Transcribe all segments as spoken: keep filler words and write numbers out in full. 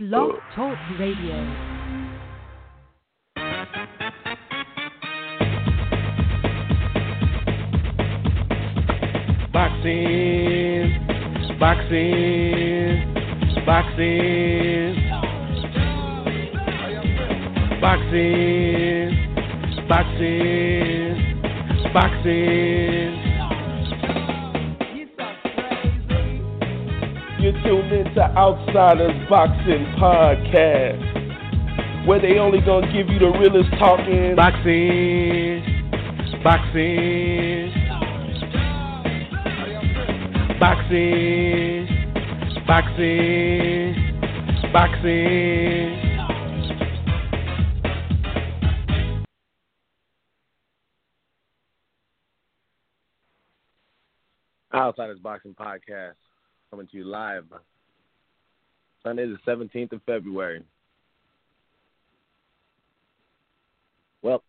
Blog Talk Radio. Boxing, boxing, boxing, boxing, boxing, boxing. You're tuned into Outsiders Boxing Podcast, where they only gonna give you the realest talking. Boxing, boxing. Boxing, boxing, boxing. Outsiders Boxing Podcast coming to you live Sunday the seventeenth of February. Well,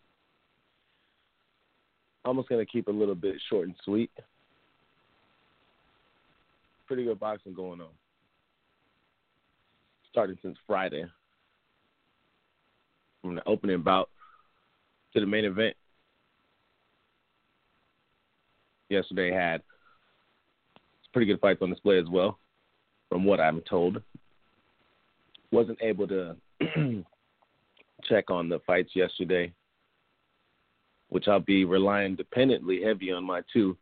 almost going to keep it a little bit short and sweet. Pretty good boxing going on, starting since Friday, from the opening bout to the main event. Yesterday had pretty good fights on display as well, from what I'm told. Wasn't able to check on the fights yesterday, which I'll be relying dependently heavy on my two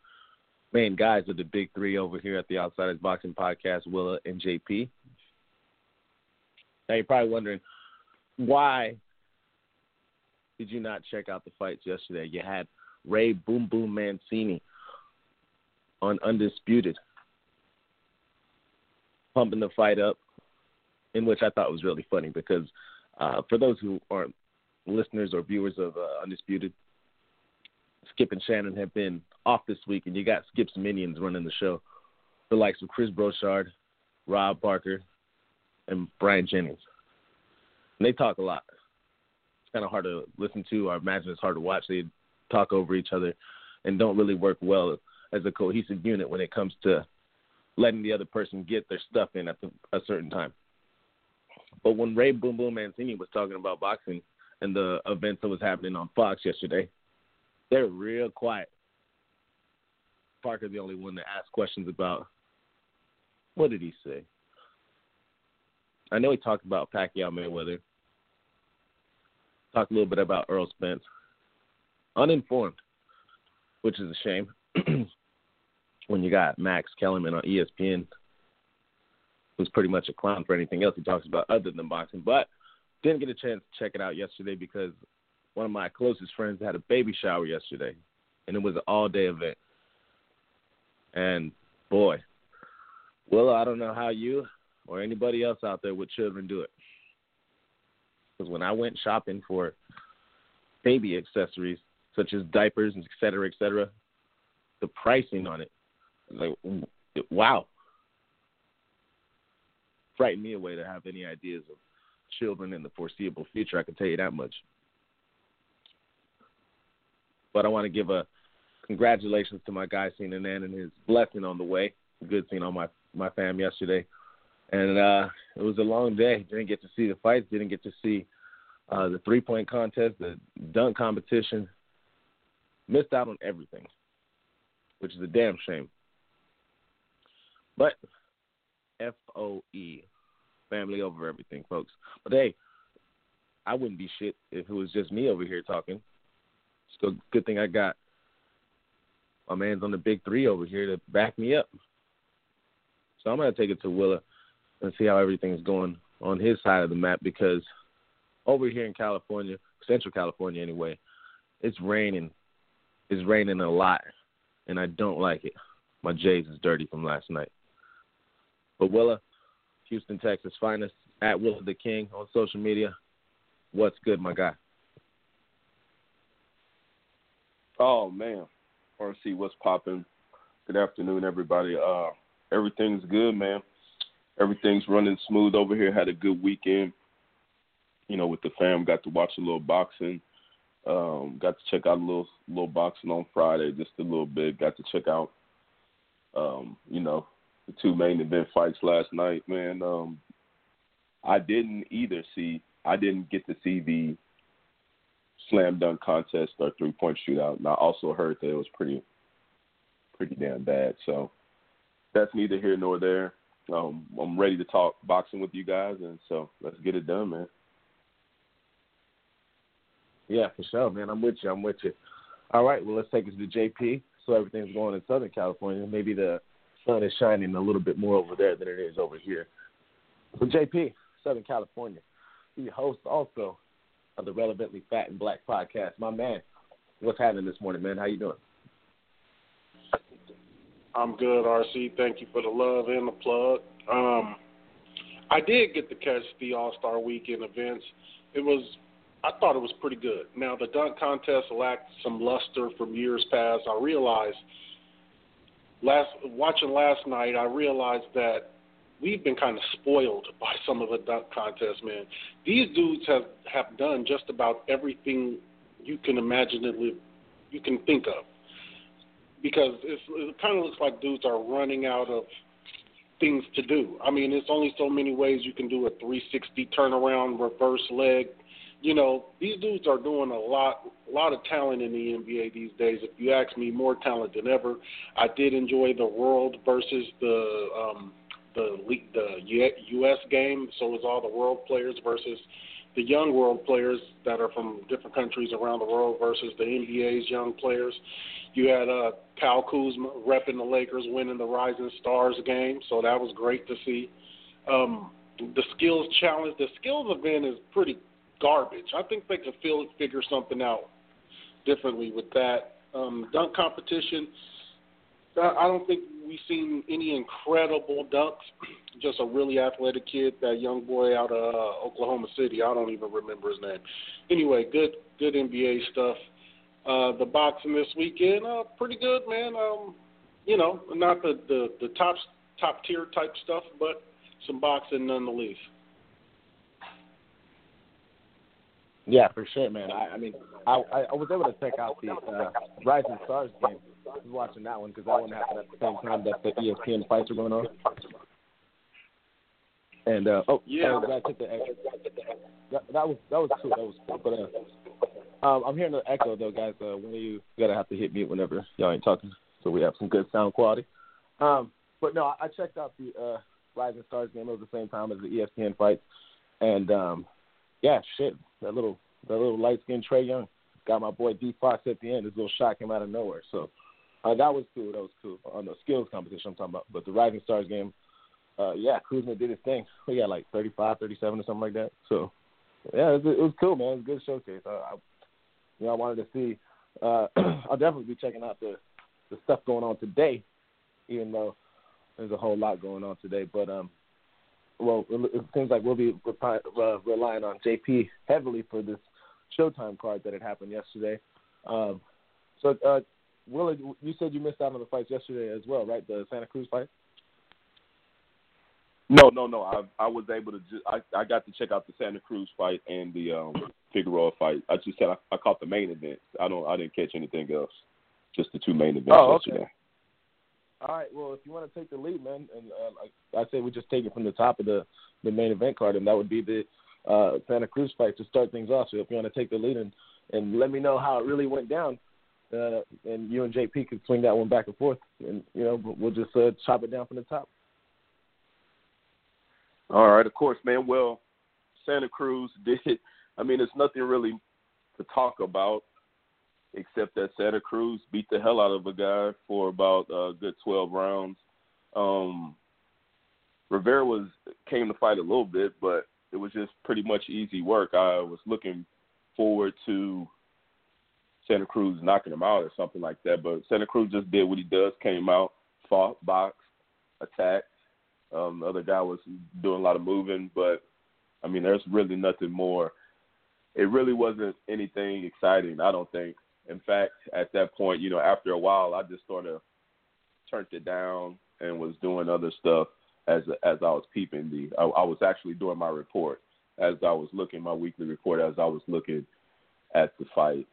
main guys are the big three over here at the Outsiders Boxing Podcast, Willa and J P. Now, you're probably wondering, why did you not check out the fights yesterday? You had Ray Boom Boom Mancini on Undisputed, pumping the fight up, in which I thought was really funny because uh, for those who aren't listeners or viewers of uh, Undisputed, Skip and Shannon have been off this week, and you got Skip's minions running the show, the likes of Chris Brochard, Rob Parker, and Brian Jennings. And they talk a lot. It's kind of hard to listen to, or imagine it's hard to watch. They talk over each other and don't really work well as a cohesive unit when it comes to letting the other person get their stuff in at the, a certain time. But when Ray Boom Boom Mancini was talking about boxing and the events that was happening on Fox yesterday, they're real quiet. Parker, the only one to ask questions about, what did he say? I know he talked about Pacquiao Mayweather. Talked a little bit about Earl Spence. Uninformed, which is a shame. When you got Max Kellerman on E S P N, who's pretty much a clown for anything else he talks about other than boxing, but didn't get a chance to check it out yesterday because one of my closest friends had a baby shower yesterday, and it was an all-day event. And, boy, Willow, I don't know how you or anybody else out there with children do it. Because when I went shopping for baby accessories, such as diapers, and et cetera, et cetera, the pricing on it, like, wow. Frightened me away to have any ideas of children in the foreseeable future, I can tell you that much. But I want to give a congratulations to my guy, Cena Nan, and his blessing on the way. Good seeing all my, my fam yesterday. And uh, it was a long day. Didn't get to see the fights. Didn't get to see uh, the three-point contest, the dunk competition. Missed out on everything, which is a damn shame. But F O E, family over everything, folks. But, hey, I wouldn't be shit if it was just me over here talking. So good thing I got my man's on the big three over here to back me up. So I'm going to take it to Willa and see how everything's going on his side of the map because over here in California, Central California anyway, it's raining. It's raining a lot, and I don't like it. My J's is dirty from last night. But Willa, Houston, Texas, finest, at Willa the King on social media. What's good, my guy? Oh, man. R C, what's popping? Good afternoon, everybody. Uh, everything's good, man. Everything's running smooth over here. Had a good weekend, you know, with the fam. Got to watch a little boxing. Um, got to check out a little little boxing on Friday, just a little bit. Got to check out, um, you know, the two main event fights last night, man. Um, I didn't either see I didn't get to see the slam dunk contest or three point shootout, and I also heard that it was pretty pretty damn bad. So that's neither here nor there. Um, I'm ready to talk boxing with you guys, and so let's get it done, man. Yeah, for sure, man. I'm with you. I'm with you. All right, well, let's take us to J P. So everything's going in Southern California. Maybe the sun is shining a little bit more over there than it is over here. So J P, Southern California, the host also of the Relevantly Fat and Black podcast. My man, what's happening this morning, man? How you doing? I'm good, R C. Thank you for the love and the plug. Um, I did get to catch the All-Star Weekend events. It was, I thought it was pretty good. Now, the dunk contest lacked some luster from years past. I realized, last watching last night, I realized that we've been kind of spoiled by some of the dunk contests, man. These dudes have, have done just about everything you can imaginatively, you can think of. Because it's, it kind of looks like dudes are running out of things to do. I mean, there's only so many ways you can do a three sixty turnaround, reverse leg. You know, these dudes are doing a lot, a lot of talent in the N B A these days. If you ask me, more talent than ever. I did enjoy the world versus the um, the the U S game. So it's all the world players versus the young world players that are from different countries around the world versus the N B A's young players. You had uh, Kyle Kuzma repping the Lakers, winning the Rising Stars game, so that was great to see. Um, the skills challenge, the skills event is pretty garbage. I think they could feel, figure something out differently with that. Um, dunk competition, I don't think we've seen any incredible dunks. Just a really athletic kid, that young boy out of uh, Oklahoma City. I don't even remember his name. Anyway, good, good N B A stuff. Uh, the boxing this weekend, uh, pretty good, man. Um, you know, not the, the, the top top tier type stuff, but some boxing nonetheless. Yeah, for sure, man. I, I mean, I, I was able to check out the uh, Rising Stars game. I was watching that one because that one happened at the same time that the E S P N fights were going on. And uh, oh, yeah, I, I took the echo. That, that was that was cool. That was cool. But, uh, Um, I'm hearing an echo, though, guys. Uh, one of you going to have to hit mute whenever y'all ain't talking, so we have some good sound quality. Um, but, no, I checked out the uh, Rising Stars game at the same time as the E S P N fights. And, um, yeah, shit, that little that little light-skinned Trae Young got my boy D. Fox at the end. His little shot came out of nowhere. So uh, that was cool. That was cool on the skills competition I'm talking about. But the Rising Stars game, uh, yeah, Kuzma did his thing. We got, like, thirty-five, thirty-seven or something like that. So, yeah, it was, it was cool, man. It was a good showcase. I, I You know, I wanted to see uh, – I'll definitely be checking out the, the stuff going on today, even though there's a whole lot going on today. But, um, well, it, it seems like we'll be repi- uh, relying on J P heavily for this Showtime card that had happened yesterday. Um, so, uh, Will, you said you missed out on the fights yesterday as well, right, the Santa Cruz fight? No, no, no. I I was able to just, I I got to check out the Santa Cruz fight and the um, Figueroa fight. I just said I, I caught the main event. I don't I didn't catch anything else. Just the two main events oh, okay. yesterday. All right. Well, if you want to take the lead, man, and uh, I, I say we just take it from the top of the, the main event card, and that would be the uh, Santa Cruz fight to start things off. So if you want to take the lead and, and let me know how it really went down, uh, and you and J P could swing that one back and forth, and you know we'll just uh, chop it down from the top. All right, of course, man. Well, Santa Cruz did – I mean, there's nothing really to talk about except that Santa Cruz beat the hell out of a guy for about a good twelve rounds. Um, Rivera was came to fight a little bit, but it was just pretty much easy work. I was looking forward to Santa Cruz knocking him out or something like that, but Santa Cruz just did what he does, came out, fought, boxed, attacked. Um, the other guy was doing a lot of moving, but, I mean, there's really nothing more. It really wasn't anything exciting, I don't think. In fact, at that point, you know, after a while, I just sort of turned it down and was doing other stuff as as I was peeping. the. I, I was actually doing my report as I was looking, my weekly report as I was looking at the fight.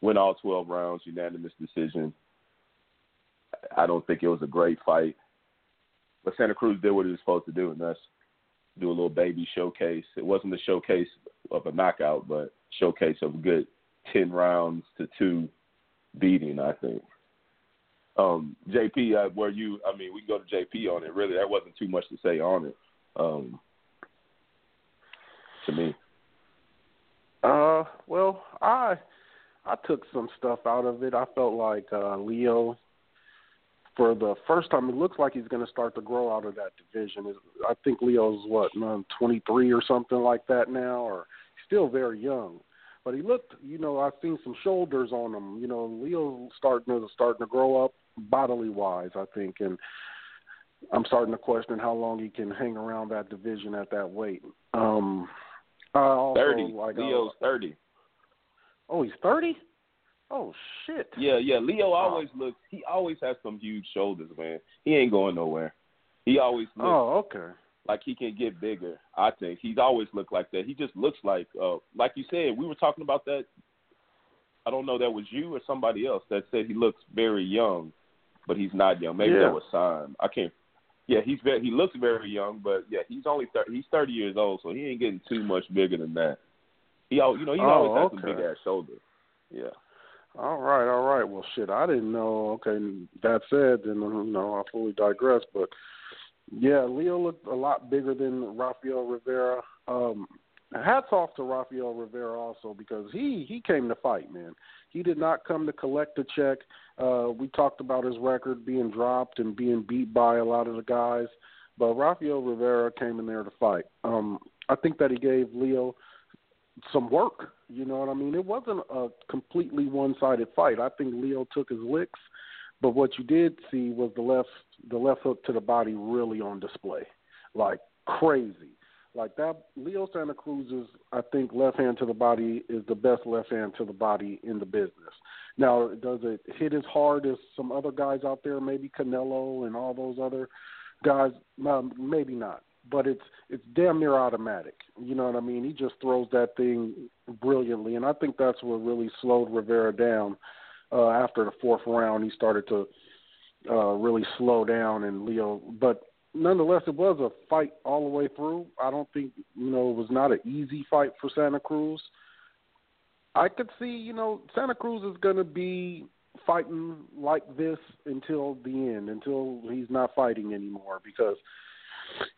Went all twelve rounds, unanimous decision. I don't think it was a great fight. But Santa Cruz did what he was supposed to do, and that's do a little baby showcase. It wasn't a showcase of a knockout, but showcase of a good ten rounds to two beating, I think. Um, J P, uh, where you, I mean, we can go to J P on it. Really, there wasn't too much to say on it um, to me. Uh, well, I I took some stuff out of it. I felt like uh, Leo, for the first time, it looks like he's going to start to grow out of that division. I think Leo's, what, twenty-three or something like that now, or still very young. But he looked, you know, I've seen some shoulders on him. You know, Leo's starting to, starting to grow up bodily-wise, I think, and I'm starting to question how long he can hang around that division at that weight. Um, I also, thirty. Like, Leo's uh, thirty. Oh, he's thirty? Oh, shit. Yeah, yeah. Leo always oh. looks – he always has some huge shoulders, man. He ain't going nowhere. He always looks – oh, okay. Like he can get bigger, I think. He's always looked like that. He just looks like, uh, like you said, we were talking about that. I don't know, that was you or somebody else that said he looks very young, but he's not young. Maybe yeah. that was Simon. I can't. Yeah, he's very, he looks very young, but yeah, he's only thirty, he's thirty years old, so he ain't getting too much bigger than that. He, you know, he oh, always has okay. some big ass shoulders. Yeah. All right, all right. Well, shit, I didn't know. Okay, that said, then you know, I fully digress, but. Yeah, Leo looked a lot bigger than Rafael Rivera. Um, hats off to Rafael Rivera also, because he, he came to fight, man. He did not come to collect a check. Uh, we talked about his record being dropped and being beat by a lot of the guys, but Rafael Rivera came in there to fight. Um, I think that he gave Leo some work, you know what I mean? It wasn't a completely one-sided fight. I think Leo took his licks. But what you did see was the left the left hook to the body really on display, like crazy. Like that, Leo Santa Cruz's, I think, left hand to the body is the best left hand to the body in the business. Now, does it hit as hard as some other guys out there, maybe Canelo and all those other guys? Um, maybe not, but it's it's damn near automatic. You know what I mean? He just throws that thing brilliantly, and I think that's what really slowed Rivera down. Uh, after the fourth round, he started to uh, really slow down, and Leo. But nonetheless, it was a fight all the way through. I don't think, you know, it was not an easy fight for Santa Cruz. I could see, you know, Santa Cruz is going to be fighting like this until the end, until he's not fighting anymore, because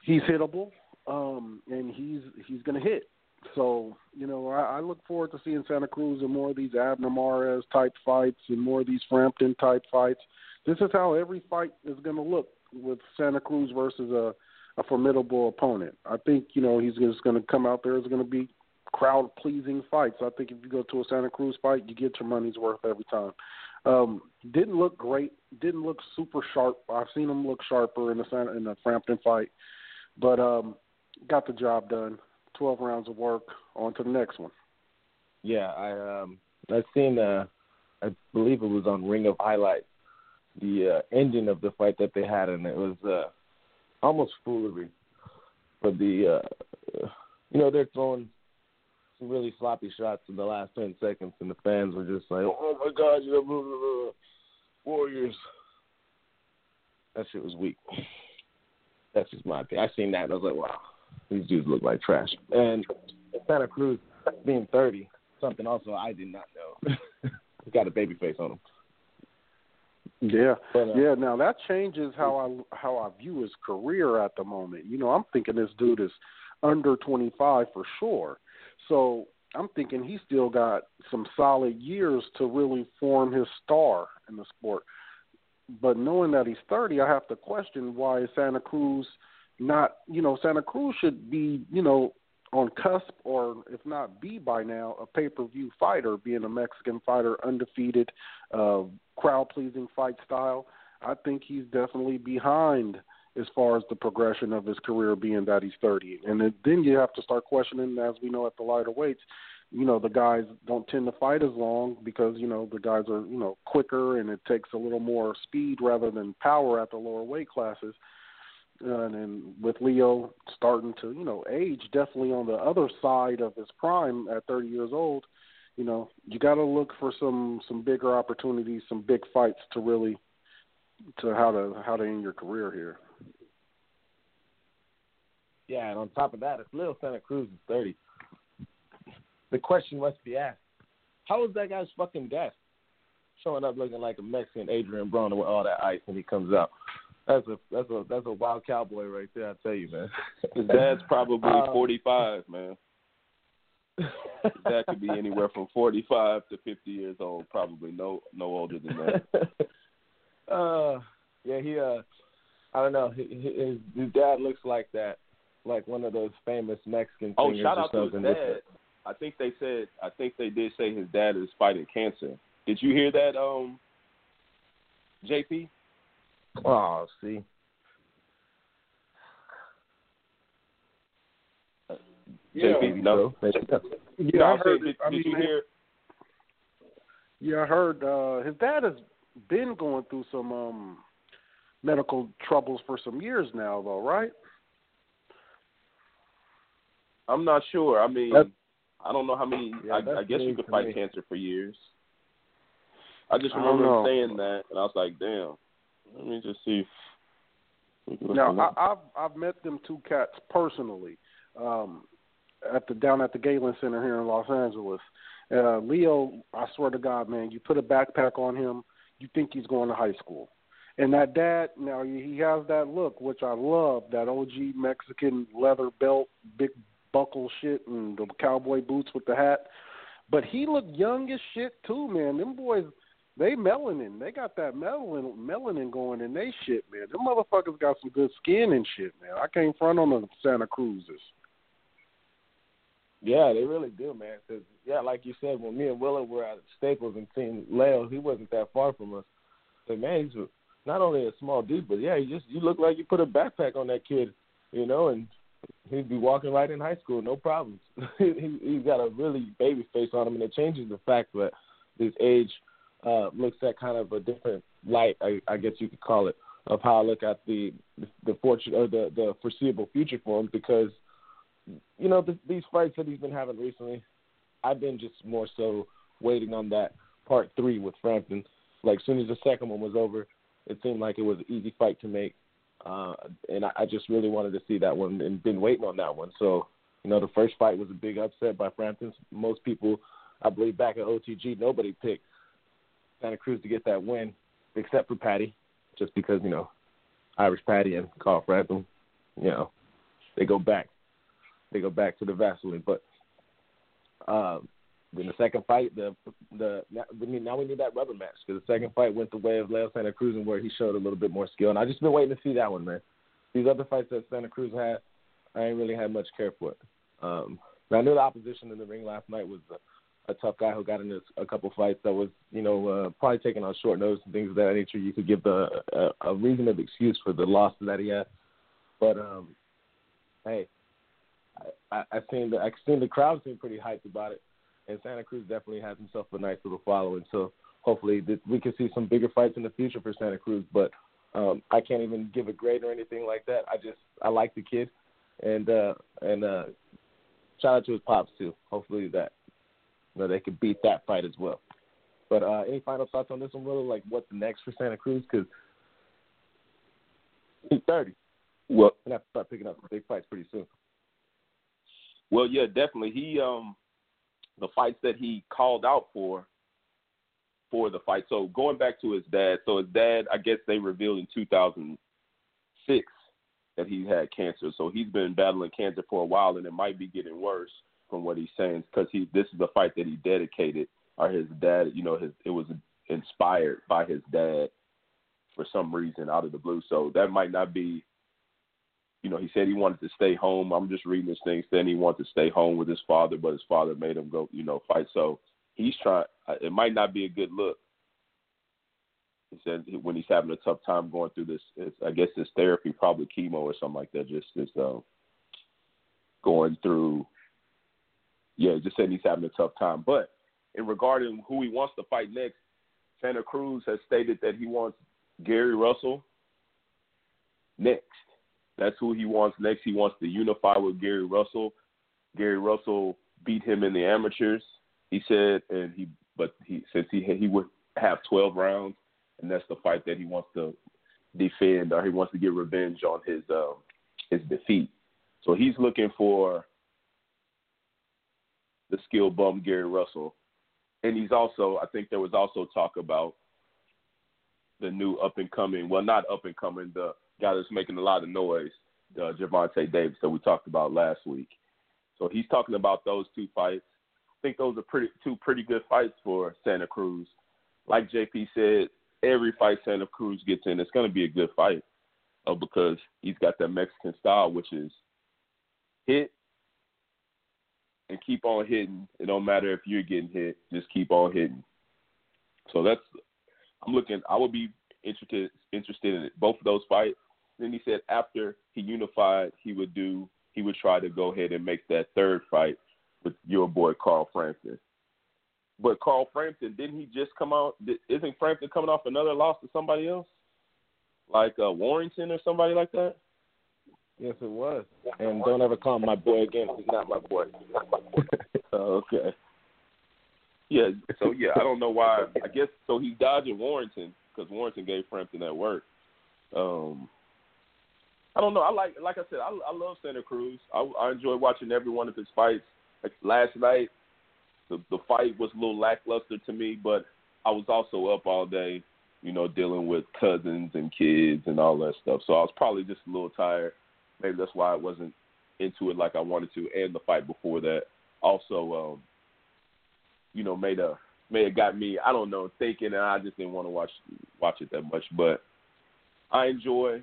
he's hittable, um, and he's he's going to hit. So, you know, I, I look forward to seeing Santa Cruz in more of these Abner Mares-type fights and more of these Frampton-type fights. This is how every fight is going to look with Santa Cruz versus a, a formidable opponent. I think, you know, he's just going to come out there. It's going to be crowd-pleasing fights. I think if you go to a Santa Cruz fight, you get your money's worth every time. Um, didn't look great. Didn't look super sharp. I've seen him look sharper in the, Santa, in the Frampton fight. But um, got the job done. twelve rounds of work. On to the next one. Yeah, I um, I seen, uh, I believe it was on Ring of Highlights, the uh, ending of the fight that they had, and it was uh, almost foolery. But the, uh, you know, they're throwing some really sloppy shots in the last ten seconds, and the fans were just like, oh my God, you know, blah, blah, blah. Warriors. That shit was weak. That's just my opinion. I seen that, and I was like, wow. These dudes look like trash. And Santa Cruz being thirty, something also I did not know. He's got a baby face on him. Yeah, but, uh, yeah. Now that changes how I how I view his career at the moment. You know, I'm thinking this dude is under twenty-five for sure. So I'm thinking he's still got some solid years to really form his star in the sport. But knowing that he's thirty, I have to question why is Santa Cruz. Not, you know, Santa Cruz should be, you know, on cusp or if not be by now, a pay-per-view fighter, being a Mexican fighter, undefeated, uh, crowd-pleasing fight style. I think he's definitely behind as far as the progression of his career being that he's thirty. And then you have to start questioning, as we know, at the lighter weights, you know, the guys don't tend to fight as long because, you know, the guys are, you know, quicker and it takes a little more speed rather than power at the lower weight classes. And, and with Leo starting to, you know, age definitely on the other side of his prime at thirty years old, you know, you got to look for some, some bigger opportunities, some big fights to really to how to how to end your career here. Yeah, and on top of that, if Leo Santa Cruz is thirty, the question must be asked, how is that guy's fucking death? Showing up looking like a Mexican Adrian Broner with all that ice when he comes out. That's a that's a that's a wild cowboy right there, I tell you, man. His dad's probably um, forty-five, man. That could be anywhere from forty-five to fifty years old, probably no no older than that. Uh, yeah, he uh, I don't know. His, his, his dad looks like that, like one of those famous Mexican. Oh, shout out to his dad. I think they said. I think they did say his dad is fighting cancer. Did you hear that, um, J P? Oh, see. Uh, yeah, J P, no. Yeah, you know, I heard. Did, I mean, did you hear? Yeah, I heard. Uh, his dad has been going through some um, medical troubles for some years now, though, right? I'm not sure. I mean, that's, I don't know how many. Yeah, I, I guess you could fight me. cancer for years. I just remember I him saying that, and I was like, "Damn, let me just see." Now, I, I've I've met them two cats personally, um, at the down at the Galen Center here in Los Angeles. Uh, Leo, I swear to God, man, you put a backpack on him, you think he's going to high school. And that dad, now he has that look, which I love, that O G Mexican leather belt, big buckle shit, and the cowboy boots with the hat. But he looked young as shit too, man. Them boys. They melanin. They got that melanin melanin going in they shit, man. Them motherfuckers got some good skin and shit, man. I can't front on the Santa Cruzes. Yeah, they really do, man. Cause, yeah, like you said, when me and Willow were at Staples and seen Leo, he wasn't that far from us. But, man, he's not only a small dude, but, yeah, he just you look like you put a backpack on that kid, you know, and he'd be walking right in high school, no problems. he, he's got a really baby face on him, and it changes the fact that his age – Uh, looks at kind of a different light, I, I guess you could call it, of how I look at the the fortune or the, the foreseeable future for him because, you know, the, these fights that he's been having recently, I've been just more so waiting on that part three with Frampton. Like, as soon as the second one was over, it seemed like it was an easy fight to make, uh, and I, I just really wanted to see that one and been waiting on that one. So, you know, the first fight was a big upset by Frampton. Most people, I believe, back at O T G, nobody picked Santa Cruz to get that win, except for Patty, just because, you know, Irish Patty and Carl Frampton, you know, they go back. They go back to the Vaseline. But um, in the second fight, the the now we need that rubber match because the second fight went the way of Leo Santa Cruz and where he showed a little bit more skill. And I've just been waiting to see that one, man. These other fights that Santa Cruz had, I ain't really had much care for it. Um, but I knew the opposition in the ring last night was the a tough guy who got into a couple fights that was, you know, uh, probably taking on short notice and things of that nature. You could give the, a, a reasonable excuse for the loss that he had. But, um, hey, I, I, seen the, I seen the crowd seem pretty hyped about it, and Santa Cruz definitely has himself a nice little following. So hopefully th- we can see some bigger fights in the future for Santa Cruz. But um, I can't even give a grade or anything like that. I just I like the kid, and uh, and uh, shout out to his pops too. Hopefully that. No, they could beat that fight as well. But uh, any final thoughts on this one, really? Like, what's next for Santa Cruz? Because he's thirty. Well, he's going to have to start picking up some big fights pretty soon. Well, yeah, definitely. He, um, the fights that he called out for, for the fight. So going back to his dad. So his dad, I guess they revealed in two thousand six that he had cancer. So he's been battling cancer for a while, and it might be getting worse. From what he's saying, because he this is a fight that he dedicated, or his dad, you know, his it was inspired by his dad for some reason out of the blue. So that might not be, you know, he said he wanted to stay home. I'm just reading this thing saying he wanted to stay home with his father, but his father made him go, you know, fight. So he's trying. It might not be a good look. He said when he's having a tough time going through this, it's, I guess his therapy, probably chemo or something like that, just just uh, going through. Yeah, just saying he's having a tough time. But in regarding who he wants to fight next, Santa Cruz has stated that he wants Gary Russell next. That's who he wants next. He wants to unify with Gary Russell. Gary Russell beat him in the amateurs, he said, and he but he since he he would have twelve rounds, and that's the fight that he wants to defend, or he wants to get revenge on his uh, his defeat. So he's looking for the skilled bum, Gary Russell. And he's also, I think there was also talk about the new up-and-coming, well, not up-and-coming, the guy that's making a lot of noise, uh, Gervonta Davis, that we talked about last week. So he's talking about those two fights. I think those are pretty two pretty good fights for Santa Cruz. Like J P said, every fight Santa Cruz gets in, it's going to be a good fight uh, because he's got that Mexican style, which is hit and keep on hitting. It don't matter if you're getting hit, just keep on hitting. So that's – I'm looking – I would be interested interested in it, both of those fights. Then he said after he unified, he would do – he would try to go ahead and make that third fight with your boy Carl Frampton. But Carl Frampton, didn't he just come out? Isn't Frampton coming off another loss to somebody else? Like uh, Warrington or somebody like that? Yes, it was. And don't ever call him my boy again. He's not my boy. uh, okay. Yeah, so, yeah, I don't know why. I guess so he's dodging Warrington because Warrington gave Frampton that work. Um, I don't know. I like, like I said, I, I love Santa Cruz. I, I enjoy watching every one of his fights. Like last night, the, the fight was a little lackluster to me, but I was also up all day, you know, dealing with cousins and kids and all that stuff. So I was probably just a little tired. Maybe that's why I wasn't into it like I wanted to. And the fight before that also, um, you know, may have may have got me, I don't know, thinking, and I just didn't want to watch watch it that much. But I enjoy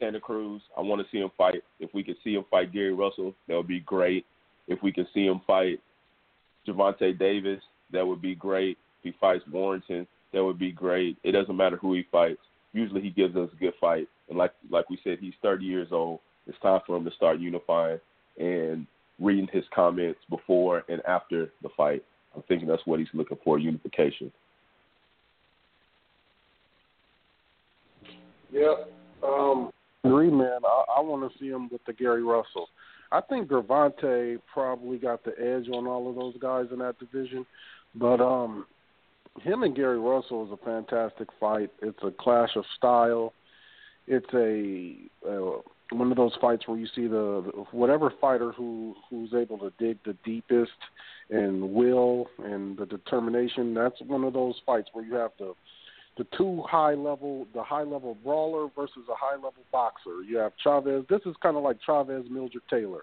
Santa Cruz. I want to see him fight. If we could see him fight Gary Russell, that would be great. If we could see him fight Gervonta Davis, that would be great. If he fights Warrington, that would be great. It doesn't matter who he fights. Usually he gives us a good fight. And like like we said, he's thirty years old. It's time for him to start unifying and reading his comments before and after the fight. I'm thinking that's what he's looking for, unification. Yeah. Um, I agree, man. I, I want to see him with the Gary Russell. I think Gervonta probably got the edge on all of those guys in that division. But um, him and Gary Russell is a fantastic fight. It's a clash of style. It's a uh, one of those fights where you see the, the whatever fighter who, who's able to dig the deepest and will and the determination. That's one of those fights where you have the the two high level, the high level brawler versus a high level boxer. You have Chavez. This is kind of like Chavez, Mildred Taylor.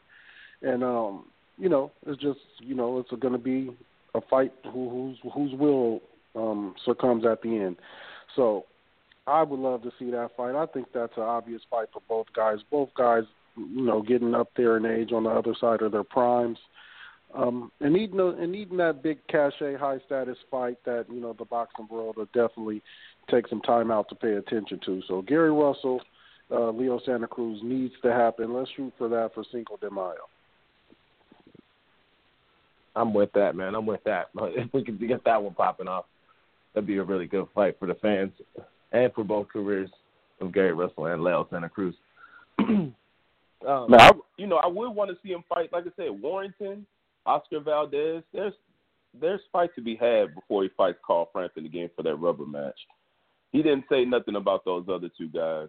And, um, you know, it's just, you know, it's going to be a fight who, who's, whose will um, succumbs at the end. So I would love to see that fight. I think that's an obvious fight for both guys. Both guys, you know, getting up there in age on the other side of their primes. Um, and needing a, and needing that big cachet, high status fight that, you know, the boxing world will definitely take some time out to pay attention to. So Gary Russell, uh, Leo Santa Cruz needs to happen. Let's shoot for that for Cinco de Mayo. I'm with that, man. I'm with that. If we could get that one popping off, that'd be a really good fight for the fans and for both careers of Gary Russell and Leo Santa Cruz. um, now, I, you know, I would want to see him fight, like I said, Warrington, Oscar Valdez. There's there's fight to be had before he fights Carl Frampton again for that rubber match. He didn't say nothing about those other two guys.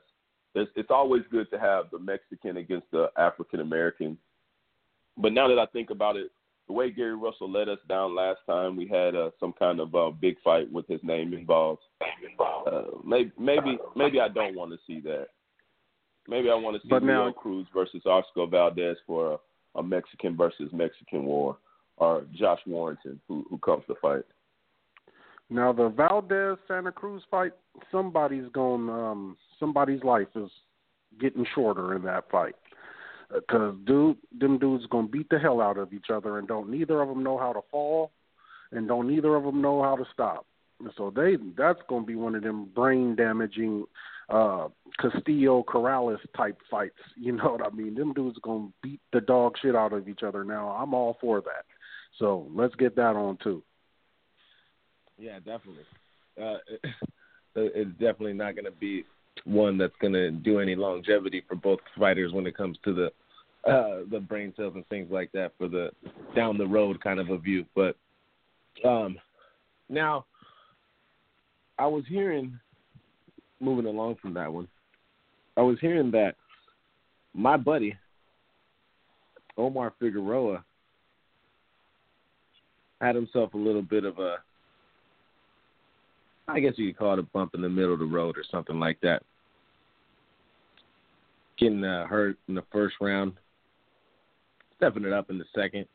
There's, it's always good to have the Mexican against the African American. But now that I think about it, the way Gary Russell let us down last time, we had uh, some kind of uh, big fight with his name involved. Uh, maybe maybe maybe I don't want to see that. Maybe I want to see Leo Cruz versus Oscar Valdez for a. Uh, a Mexican versus Mexican war, or Josh Warrington, who, who comes to fight. Now, the Valdez-Santa Cruz fight, somebody's going, um, somebody's life is getting shorter in that fight. Because, dude, them dudes going to beat the hell out of each other, and don't neither of them know how to fall, and don't neither of them know how to stop. So they that's going to be one of them brain-damaging uh, Castillo-Corrales-type fights. You know what I mean? Them dudes are going to beat the dog shit out of each other now. I'm all for that. So let's get that on, too. Yeah, definitely. Uh, it's definitely not going to be one that's going to do any longevity for both fighters when it comes to the uh, the brain cells and things like that for the down-the-road kind of a view. But um, now... I was hearing, moving along from that one, I was hearing that my buddy, Omar Figueroa, had himself a little bit of a, I guess you could call it a bump in the middle of the road or something like that. Getting uh, hurt in the first round, stepping it up in the second.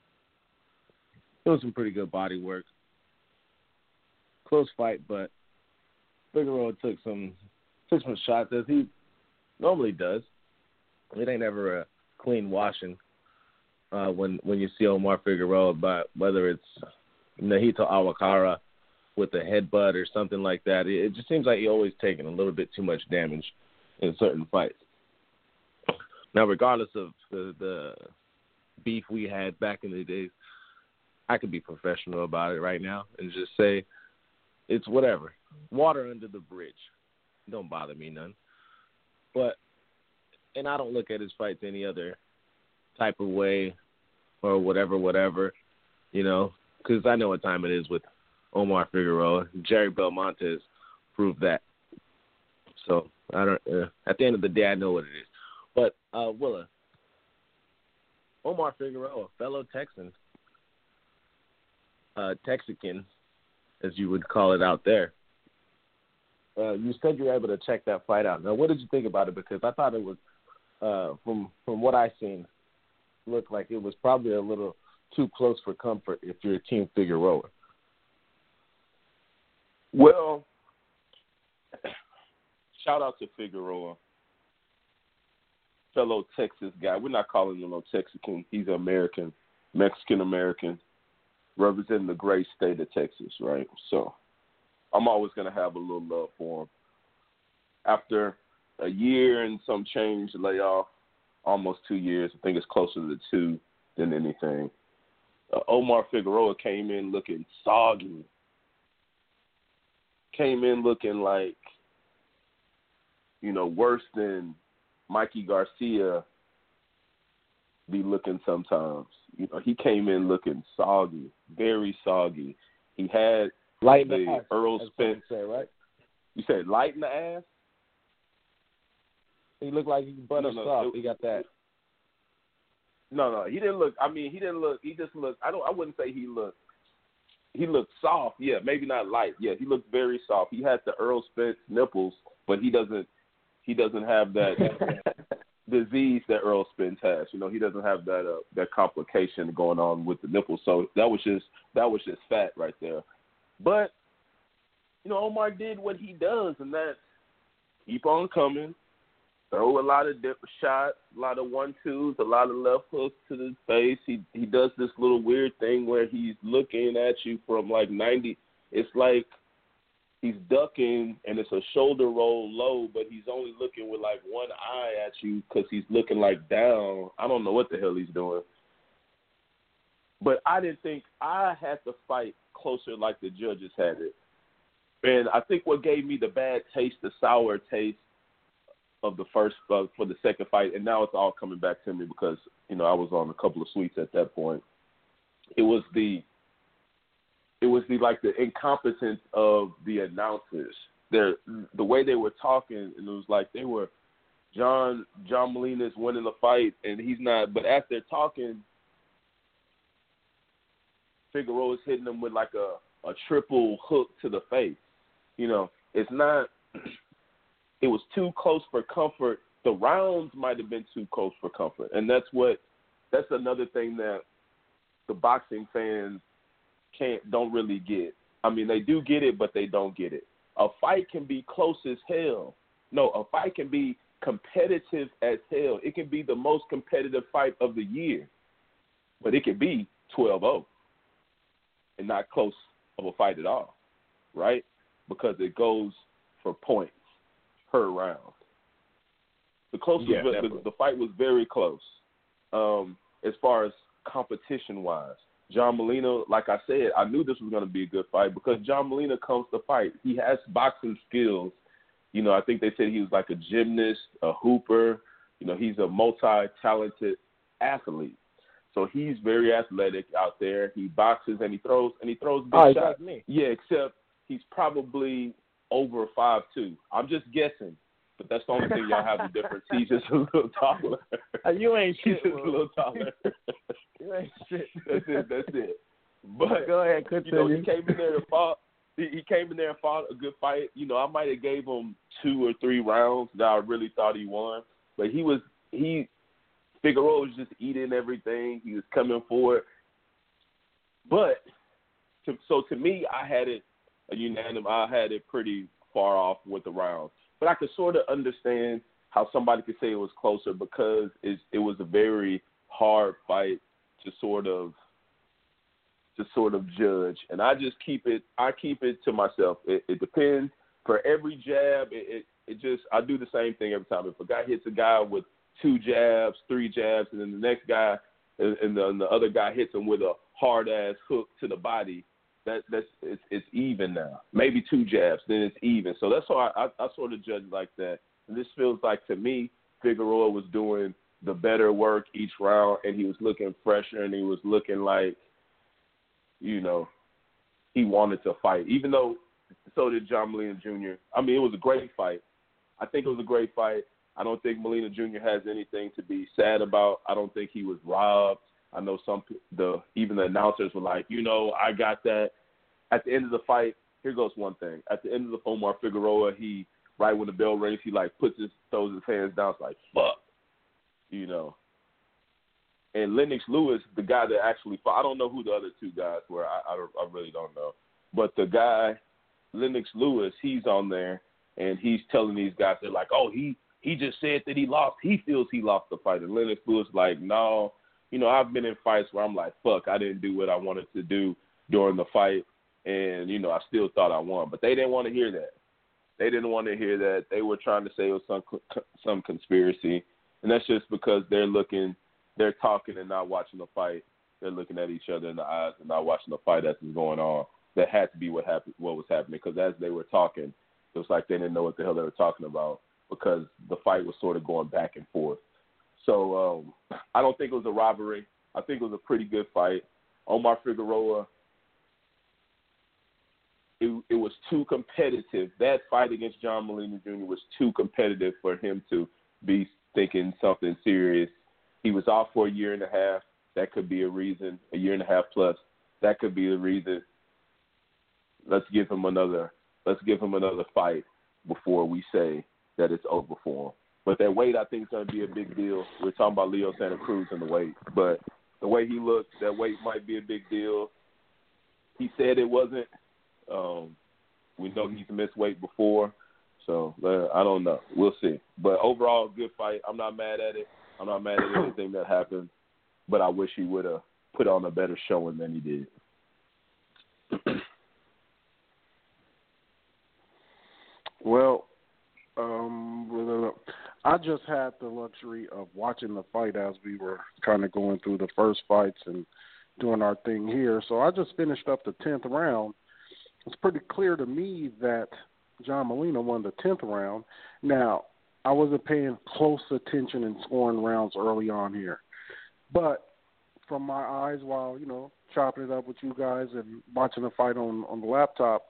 Doing some pretty good body work. Close fight, but Figueroa took some took some shots as he normally does. It ain't ever a clean washing uh, when when you see Omar Figueroa, but whether it's Nahito Awakara with a headbutt or something like that, it, it just seems like he's always taking a little bit too much damage in certain fights. Now, regardless of the, the beef we had back in the days, I could be professional about it right now and just say it's whatever. Water under the bridge. Don't bother me none. But, and I don't look at his fights any other type of way or whatever, whatever, you know, because I know what time it is with Omar Figueroa. Jerry Belmontes proved that. So, I don't. Uh, at the end of the day, I know what it is. But, uh, Willa, Omar Figueroa, fellow Texan, uh, Texican, as you would call it out there. Uh, you said you were able to check that fight out. Now, what did you think about it? Because I thought it was, uh, from from what I seen, looked like it was probably a little too close for comfort if you're Team Figueroa. Well, shout out to Figueroa, fellow Texas guy. We're not calling him no Texican. He's American, Mexican American, representing the great state of Texas, right? So I'm always going to have a little love for him. After a year and some change layoff, almost two years, I think it's closer to two than anything, uh, Omar Figueroa came in looking soggy. Came in looking like, you know, worse than Mikey Garcia be looking sometimes. You know, he came in looking soggy, very soggy. He had light in the ass, Earl Spence. You say, right? You said light in the ass? He looked like he butter no, no, soft. It, he got that. No, no, he didn't look. I mean, he didn't look. He just looked. I don't. I wouldn't say he looked. He looked soft. Yeah, maybe not light. Yeah, he looked very soft. He had the Earl Spence nipples, but he doesn't. He doesn't have that disease that Earl Spence has. You know, he doesn't have that uh, that complication going on with the nipples. So that was just that was just fat right there. But, you know, Omar did what he does, and that's keep on coming, throw a lot of dip shots, a lot of one-twos, a lot of left hooks to the face. He he does this little weird thing where he's looking at you from like ninety. It's like he's ducking, and it's a shoulder roll low, but he's only looking with like one eye at you because he's looking like down. I don't know what the hell he's doing. But I didn't think I had to fight closer like the judges had it. And I think what gave me the bad taste, the sour taste of the first, uh, for the second fight, and now it's all coming back to me because, you know, I was on a couple of sweets at that point. It was the, it was the, like the incompetence of the announcers. Their, the way they were talking, and it was like they were, John, John Molina's winning the fight and he's not, but as they're talking, Figueroa's hitting them with like a, a triple hook to the face. You know, it's not – it was too close for comfort. The rounds might have been too close for comfort, and that's what – that's another thing that the boxing fans can't – don't really get. I mean, they do get it, but they don't get it. A fight can be close as hell. No, a fight can be competitive as hell. It can be the most competitive fight of the year, but it can be twelve oh. And not close of a fight at all, right? Because it goes for points per round. The closest, yeah, the, the fight was very close um, as far as competition-wise. John Molina, like I said, I knew this was going to be a good fight because John Molina comes to fight. He has boxing skills. You know, I think they said he was like a gymnast, a hooper. You know, he's a multi-talented athlete. So he's very athletic out there. He boxes and he throws and he throws good oh, shots. Me. Yeah, except he's probably over five two. I'm just guessing. But that's the only thing y'all have the difference. He's just a little taller. You ain't shit. He's just a little taller. You ain't shit. That's it. That's it. But go ahead, continue. You know, he came in there to fought. He came in there and fought a good fight. You know, I might have gave him two or three rounds that I really thought he won, but he was he. Figueroa was just eating everything. He was coming forward. But to, so to me, I had it a unanimous. I had it pretty far off with the rounds. But I could sort of understand how somebody could say it was closer because it, it was a very hard fight to sort of to sort of judge. And I just keep it. I keep it to myself. It, it depends. For every jab, it, it it just I do the same thing every time. If a guy hits a guy with two jabs, three jabs, and then the next guy and the, and the other guy hits him with a hard-ass hook to the body, that that's it's, it's even now. Maybe two jabs, then it's even. So that's why I, I, I sort of judge like that. And this feels like, to me, Figueroa was doing the better work each round, and he was looking fresher, and he was looking like, you know, he wanted to fight. Even though so did John Molina Junior I mean, it was a great fight. I think it was a great fight. I don't think Molina Junior has anything to be sad about. I don't think he was robbed. I know some the even the announcers were like, you know, I got that. At the end of the fight, here goes one thing. At the end of the Omar Figueroa, he right when the bell rings, he like puts his throws his hands down. It's like fuck, you know. And Lennox Lewis, the guy that actually fought, I don't know who the other two guys were. I I, I really don't know. But the guy Lennox Lewis, he's on there and he's telling these guys they're like, oh he. He just said that he lost. He feels he lost the fight. And Lennox Lewis like, no, you know, I've been in fights where I'm like, fuck, I didn't do what I wanted to do during the fight. And, you know, I still thought I won. But they didn't want to hear that. They didn't want to hear that. They were trying to say it was some, some conspiracy. And that's just because they're looking, they're talking and not watching the fight. They're looking at each other in the eyes and not watching the fight that's going on. That had to be what happened, what was happening. Because as they were talking, it was like they didn't know what the hell they were talking about, because the fight was sort of going back and forth. So um, I don't think it was a robbery. I think it was a pretty good fight. Omar Figueroa, it, it was too competitive. That fight against John Molina Junior was too competitive for him to be thinking something serious. He was off for a year and a half. That could be a reason, a year and a half plus. That could be the reason. Let's give him another, let's give him another fight before we say that it's over for him. But that weight, I think, is going to be a big deal. We're talking about Leo Santa Cruz and the weight. But the way he looked, that weight might be a big deal. He said it wasn't. Um, we know he's missed weight before. So, I don't know. We'll see. But overall, good fight. I'm not mad at it. I'm not mad at anything that happened. But I wish he would have put on a better showing than he did. Well, Um, I just had the luxury of watching the fight as we were kind of going through the first fights and doing our thing here. So I just finished up the tenth round. It's pretty clear to me that John Molina won the tenth round. Now, I wasn't paying close attention and scoring rounds early on here. But from my eyes, while, you know, chopping it up with you guys and watching the fight on, on the laptop,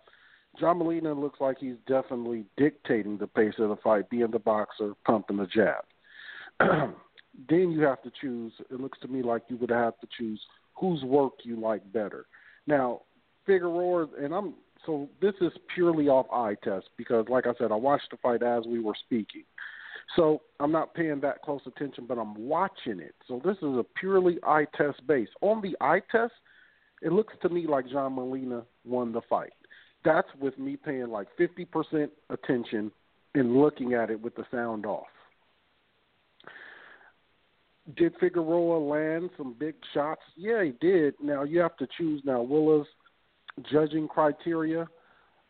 John Molina looks like he's definitely dictating the pace of the fight, being the boxer, pumping the jab. Then you have to choose, it looks to me like you would have to choose whose work you like better. Now, Figueroa, and I'm, so this is purely off eye test because, like I said, I watched the fight as we were speaking. So I'm not paying that close attention, but I'm watching it. So this is a purely eye test base. On the eye test, it looks to me like John Molina won the fight. That's with me paying like fifty percent attention and looking at it with the sound off. Did Figueroa land some big shots? Yeah, he did. Now, you have to choose now Willa's judging criteria.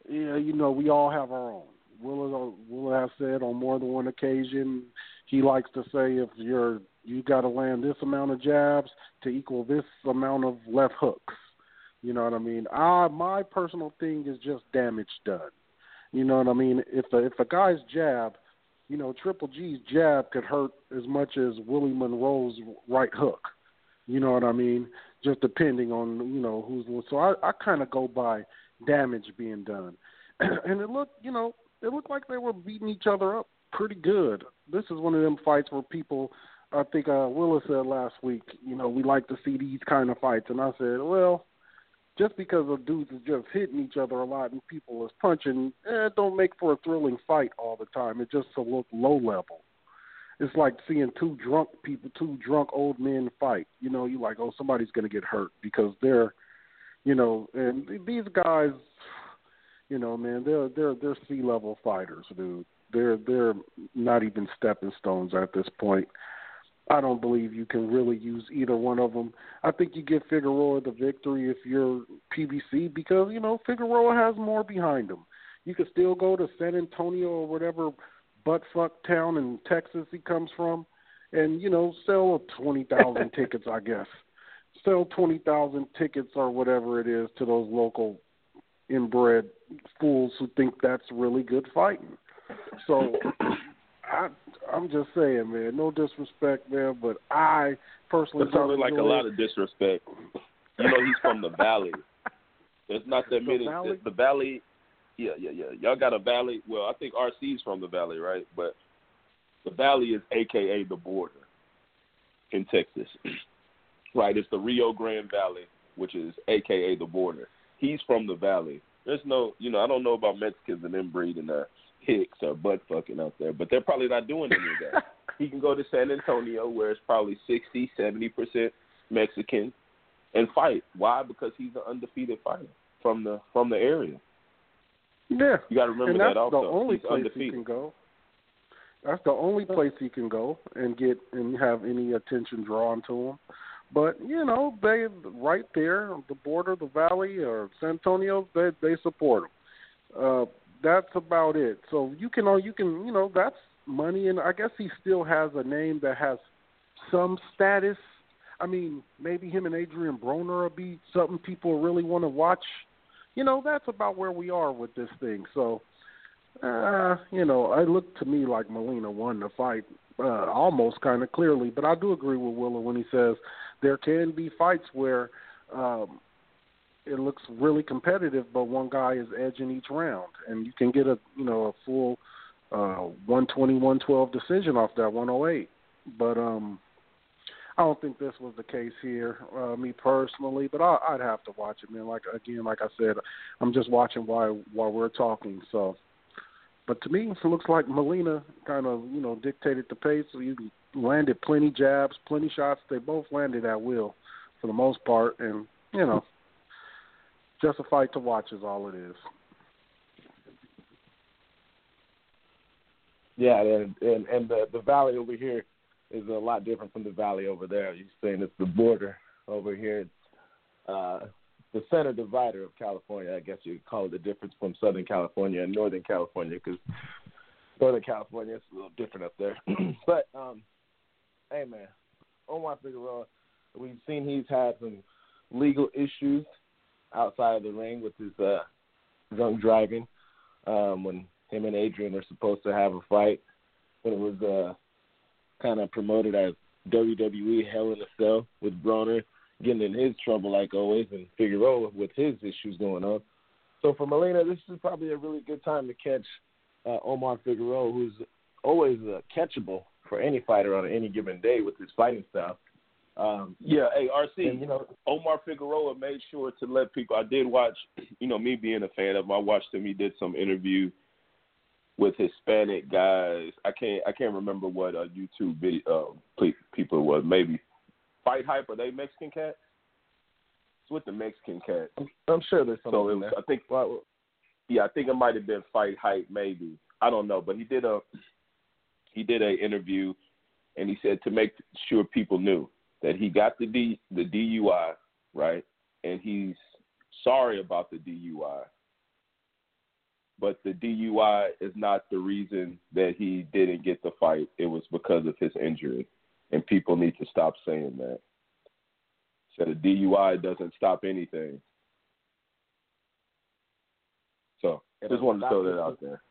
Yeah, you know, we all have our own. Willa, Willa has said on more than one occasion, he likes to say if you're you got to land this amount of jabs to equal this amount of left hooks. You know what I mean? I, my personal thing is just damage done. You know what I mean? If a, if a guy's jab, you know, Triple G's jab could hurt as much as Willie Monroe's right hook. You know what I mean? Just depending on, you know, who's – so I, I kind of go by damage being done. And it looked, you know, it looked like they were beating each other up pretty good. This is one of them fights where people, I think uh, Willis said last week, you know, we like to see these kind of fights. And I said, well, just because of dudes is just hitting each other a lot and people is punching, eh, it don't make for a thrilling fight all the time. It just to look low level. It's like seeing two drunk people, two drunk old men fight. You know, you're like, oh, somebody's going to get hurt because they're, you know, and these guys, you know, man, they're they're they're C-level fighters, dude. They're they're not even stepping stones at this point. I don't believe you can really use either one of them. I think you give Figueroa the victory if you're P B C because, you know, Figueroa has more behind him. You could still go to San Antonio or whatever buttfuck town in Texas he comes from and, you know, sell twenty thousand tickets, I guess. Sell twenty thousand tickets or whatever it is to those local inbred fools who think that's really good fighting. So I, I'm just saying, man, no disrespect, man, but I personally It's only like a lot of disrespect. You know, he's from the Valley. There's not that many. The, the Valley, yeah, yeah, yeah. Y'all got a Valley. Well, I think R C's from the Valley, right? But the Valley is A K A the border in Texas. Right, it's the Rio Grande Valley, which is A K A the border. He's from the Valley. There's no, you know, I don't know about Mexicans and inbreeding or hicks or butt fucking out there, but they're probably not doing any of that. He can go to San Antonio where it's probably sixty, seventy percent Mexican and fight. Why? Because he's an undefeated fighter from the from the area. Yeah. You got to remember and that's that also. The only he's place undefeated. He can go. That's the only place he can go and get and have any attention drawn to him. But, you know, they right there, the border, the Valley, or San Antonio, they they support him. Uh, that's about it. So you can, you can, you know, that's money, and I guess he still has a name that has some status. I mean, maybe him and Adrian Broner will be something people really want to watch. You know, that's about where we are with this thing. So, uh, you know, it looked to me like Molina won the fight uh, almost kind of clearly, but I do agree with Willa when he says, there can be fights where um, it looks really competitive, but one guy is edging each round, and you can get a you know a full uh, one twenty, one twelve decision off that one oh eight. But um, I don't think this was the case here, uh, me personally. But I, I'd have to watch it, man. Like again, like I said, I'm just watching while while we're talking. So, but to me, it looks like Molina kind of you know dictated the pace. So you can. Landed plenty jabs, plenty shots. They both landed at will for the most part. And, you know, just a fight to watch is all it is. Yeah, and and, and the, the valley over here is a lot different from the valley over there. You're saying it's the border over here. It's uh, the center divider of California. I guess you could call it the difference from Southern California and Northern California because Northern California is a little different up there. But, um, hey, man, Omar Figueroa, we've seen he's had some legal issues outside of the ring with his uh, drunk driving um, when him and Adrian are supposed to have a fight. But it was uh, kind of promoted as W W E Hell in a Cell with Broner getting in his trouble like always and Figueroa with his issues going on. So for Molina, this is probably a really good time to catch uh, Omar Figueroa, who's always uh, catchable for any fighter on any given day with his fighting style. Um, yeah, hey, R C, and, you know, Omar Figueroa made sure to let people, I did watch, you know, me being a fan of him, I watched him, he did some interview with Hispanic guys. I can't I can't remember what uh, YouTube video uh, people was, maybe Fight Hype, are they Mexican cats? It's with the Mexican cats. I'm, I'm sure there's something so it was, I think, yeah, I think it might have been Fight Hype maybe. I don't know, but he did a he did a interview, and he said to make sure people knew that he got the D, the D U I, right, and he's sorry about the D U I, but the D U I is not the reason that he didn't get the fight. It was because of his injury, and people need to stop saying that. So the D U I doesn't stop anything. So I just wanted to throw that out there.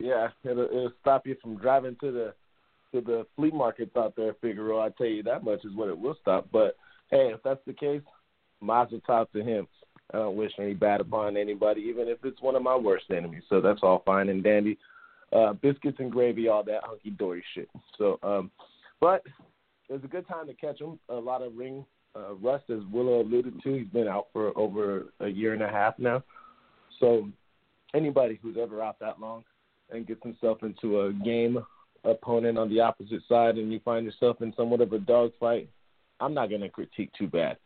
Yeah, it'll, it'll stop you from driving to the to the flea markets out there, Figueroa. I tell you that much is what it will stop. But, hey, if that's the case, mazel tov to him. I don't wish any bad upon anybody, even if it's one of my worst enemies. So that's all fine and dandy. uh, biscuits and gravy, all that hunky-dory shit. So, um, but it was a good time to catch him. A lot of ring uh, rust, as Willow alluded to. He's been out for over a year and a half now. So anybody who's ever out that long and gets himself into a game opponent on the opposite side and you find yourself in somewhat of a dogfight, I'm not going to critique too bad.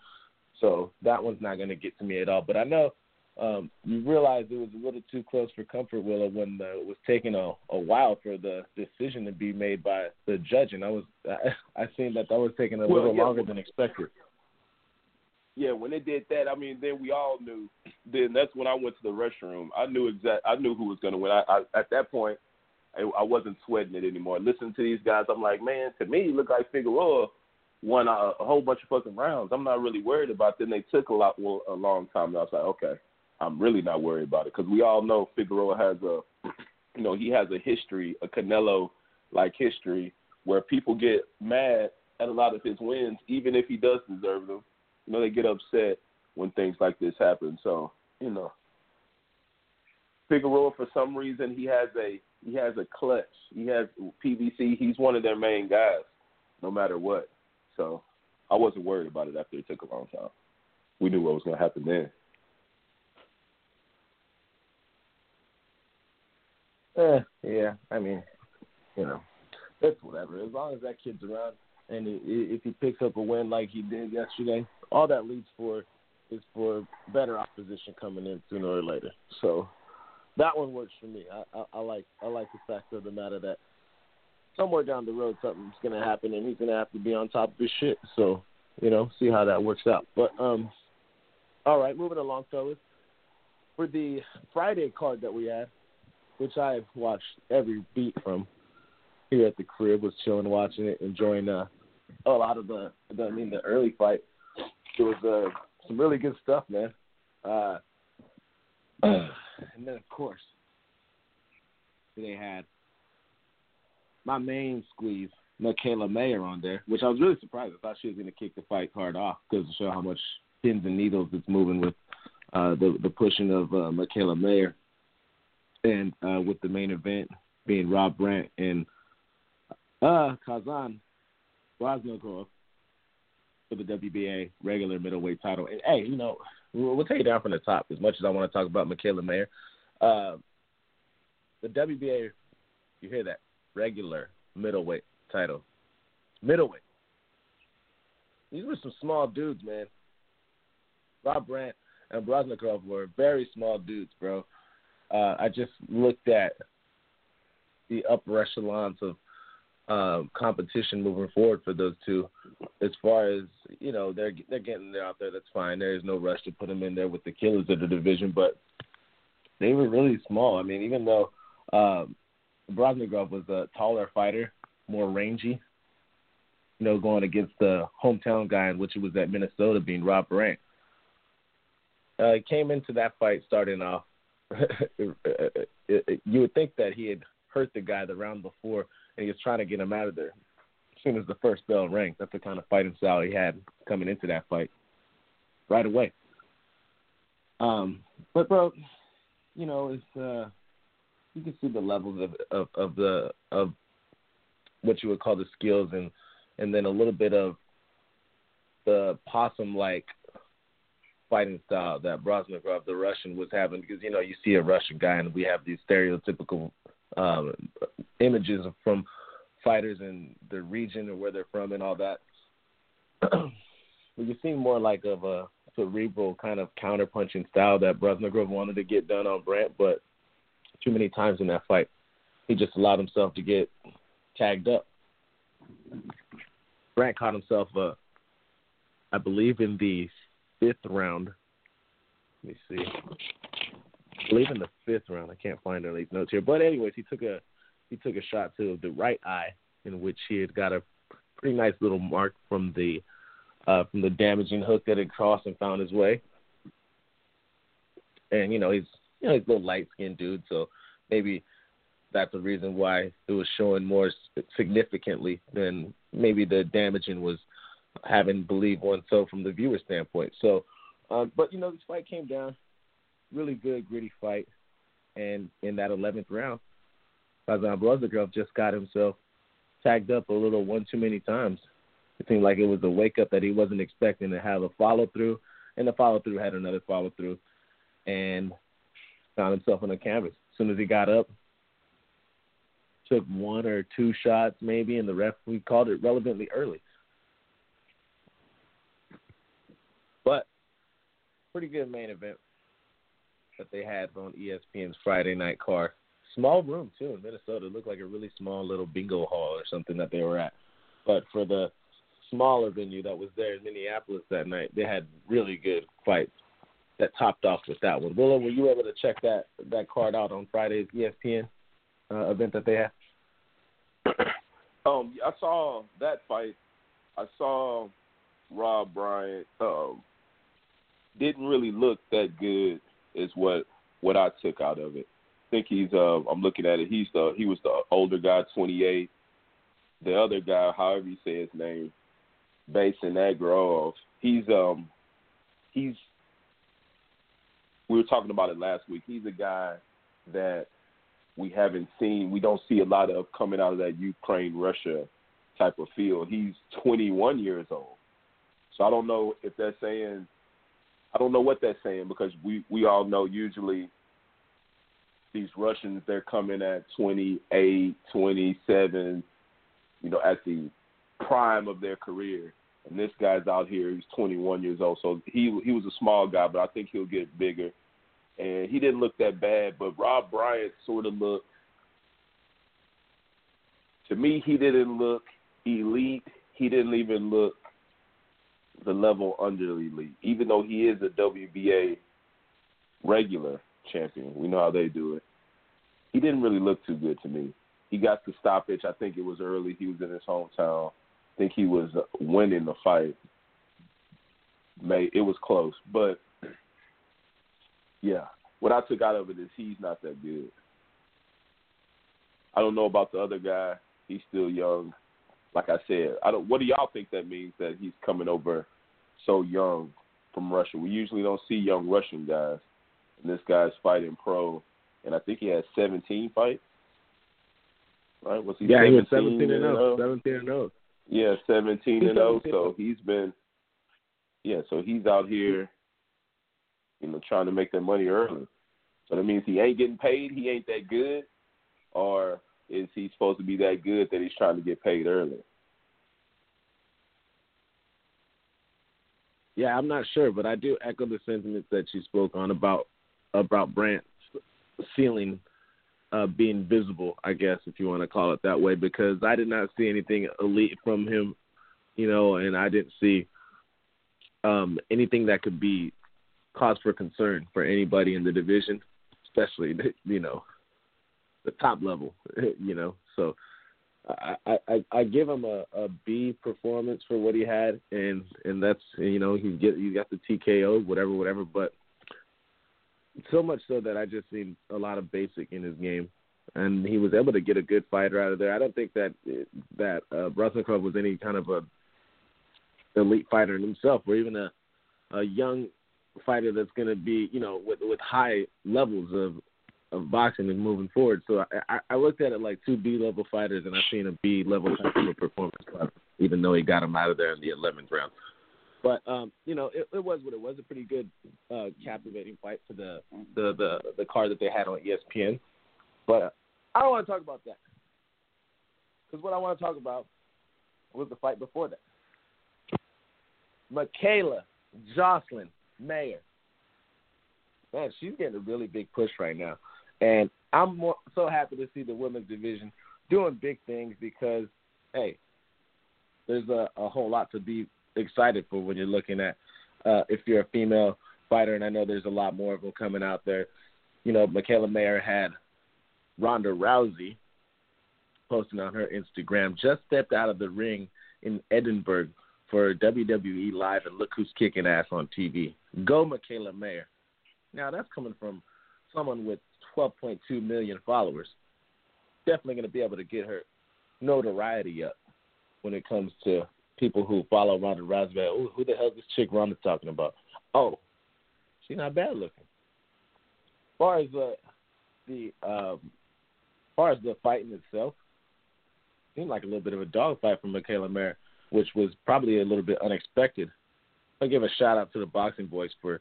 So that one's not going to get to me at all. But I know um, you realized it was a little too close for comfort, Willow, when the, it was taking a, a while for the decision to be made by the judge. And I was I, I seen that that was taking a well, little yeah, longer well, than expected. Yeah, when they did that, I mean, then we all knew. Then that's when I went to the restroom. I knew exact. I knew who was going to win. I, I, at that point, I, I wasn't sweating it anymore. Listening to these guys, I'm like, man, to me, it looked like Figueroa won a, a whole bunch of fucking rounds. I'm not really worried about them. They took a lot, well, a long time. And I was like, okay, I'm really not worried about it, because we all know Figueroa has a, you know, he has a history, a Canelo-like history, where people get mad at a lot of his wins, even if he does deserve them. You know, they get upset when things like this happen. So, you know, Figueroa, for some reason, he has a he has a clutch. He has P V C. He's one of their main guys, no matter what. So I wasn't worried about it after it took a long time. We knew what was going to happen then. Uh, yeah, I mean, you know, it's whatever. As long as that kid's around, and if he picks up a win like he did yesterday, all that leads for is for better opposition coming in sooner or later. So that one works for me. I, I, I like I like the fact of the matter that somewhere down the road something's going to happen and he's going to have to be on top of his shit. So, you know, see how that works out. But, um, all right, moving along, fellas. For the Friday card that we had, which I've watched every beat from here at the crib, was chilling, watching it, enjoying uh, a lot of the, the, I mean, the early fight. It was uh, some really good stuff, man. Uh, and then, of course, they had my main squeeze, Michaela Mayer, on there, which I was really surprised. I thought she was going to kick the fight card off because to show how much pins and needles it's moving with uh, the, the pushing of uh, Michaela Mayer. And uh, with the main event being Rob Brant and uh, Khasan Baysangurov for the W B A regular middleweight title. And, hey, you know, we'll, we'll take it down from the top. As much as I want to talk about Michaela Mayer, uh, the W B A, you hear that, regular middleweight title. Middleweight. These were some small dudes, man. Rob Brant and Baysangurov were very small dudes, bro. Uh, I just looked at the upper echelons of Uh, competition moving forward for those two. As far as, you know, they're they're getting there out there. That's fine. There is no rush to put them in there with the killers of the division, but they were really small. I mean, even though uh, Baysangurov was a taller fighter, more rangy, you know, going against the hometown guy, in which it was at Minnesota, being Rob Brant. Uh, came into that fight starting off, you would think that he had hurt the guy the round before, and he was trying to get him out of there as soon as the first bell rang. That's the kind of fighting style he had coming into that fight right away. Um, but, bro, you know, it's uh, you can see the levels of, of, of the of what you would call the skills, and, and then a little bit of the possum-like fighting style that Baysangurov, the Russian, was having. Because, you know, you see a Russian guy, and we have these stereotypical Um, images from fighters in the region or where they're from and all that. You seem more like of a cerebral kind of counterpunching style that Baysangurov wanted to get done on Brant, but too many times in that fight, he just allowed himself to get tagged up. Brant caught himself, uh, I believe, in the fifth round. Let me see. I believe in the fifth round. I can't find any notes here. But anyways, he took a he took a shot to the right eye, in which he had got a pretty nice little mark from the uh, from the damaging hook that had crossed and found his way. And you know he's you know he's a little light skinned dude, so maybe that's the reason why it was showing more significantly than maybe the damaging was having believed one so from the viewer standpoint. So, uh, but you know this fight came down. Really good, gritty fight. And in that eleventh round, Khasan Baysangurov just got himself tagged up a little one too many times. It seemed like it was a wake-up that he wasn't expecting to have a follow-through, and the follow-through had another follow-through, and found himself on the canvas. As soon as he got up, took one or two shots maybe, and the ref, we called it relevantly early. But pretty good main event that they had on E S P N's Friday night card. Small room, too, in Minnesota. It looked like a really small little bingo hall or something that they were at. But for the smaller venue that was there in Minneapolis that night, they had really good fights that topped off with that one. Willow, were you able to check that, that card out on Friday's E S P N uh, event that they had? Um, I saw that fight. I saw Rob Brant. Um, didn't really look that good is what, what I took out of it. I think he's, uh, I'm looking at it, he's the, he was the older guy, twenty-eight. The other guy, however you say his name, Baysangurov, he's, um, he's, we were talking about it last week. He's a guy that we haven't seen. We don't see a lot of coming out of that Ukraine-Russia type of field. He's twenty-one years old. So I don't know if that's saying, I don't know what that's saying, because we, we all know usually these Russians, they're coming at twenty-eight, twenty-seven, you know, at the prime of their career. And this guy's out here, he's twenty-one years old. So he he was a small guy, but I think he'll get bigger. And he didn't look that bad, but Rob Bryant sort of looked, to me, he didn't look elite. He didn't even look the level under elite, even though he is a W B A regular champion. We know how they do it. He didn't really look too good to me. He got the stoppage. I think it was early. He was in his hometown. I think he was winning the fight. It was close. But, yeah, what I took out of it is he's not that good. I don't know about the other guy. He's still young. Like I said, I don't. What do y'all think that means, that he's coming over so young from Russia? We usually don't see young Russian guys. And this guy's fighting pro, and I think he had seventeen fights. Right? Was he? Yeah, seventeen he was seventeen and zero. Seventeen and zero. Yeah, seventeen and zero. So he's been, yeah. So he's out here, you know, trying to make that money early. So that means he ain't getting paid. He ain't that good, or is he supposed to be that good that he's trying to get paid early? Yeah, I'm not sure, but I do echo the sentiments that you spoke on about. about Brant's ceiling uh, being visible, I guess, if you want to call it that way, because I did not see anything elite from him, you know, and I didn't see um, anything that could be cause for concern for anybody in the division, especially, you know, the top level, you know. So I, I, I give him a, a B performance for what he had, and, and that's, you know, he get he got the T K O, whatever, whatever, but so much so that I just seen a lot of basic in his game, and he was able to get a good fighter out of there. I don't think that that uh, Baysangurov was any kind of a elite fighter in himself, or even a a young fighter that's going to be, you know, with with high levels of, of boxing and moving forward. So I, I looked at it like two B level fighters, and I seen a B level type of performance club, even though he got him out of there in the eleventh round. But, um, you know, it, it was what it was, a pretty good, uh, captivating fight for the, the, the, the card that they had on E S P N. But I don't want to talk about that, because what I want to talk about was the fight before that. Michaela Jocelyn Mayer. Man, she's getting a really big push right now. And I'm more, so happy to see the women's division doing big things, because, hey, there's a, a whole lot to be excited for when you're looking at uh, if you're a female fighter, and I know there's a lot more of them coming out there. You know, Michaela Mayer had Ronda Rousey posting on her Instagram, just stepped out of the ring in Edinburgh for W W E Live, and look who's kicking ass on T V. Go Michaela Mayer. Now that's coming from someone with twelve point two million followers. Definitely going to be able to get her notoriety up when it comes to people who follow Ronda Rousey. Oh, who the hell is this chick Ronda talking about? Oh, she's not bad looking. As far as uh, the um, far as the fight in itself, it seemed like a little bit of a dogfight from Michaela Mayer, which was probably a little bit unexpected. I give a shout out to the Boxing Boys for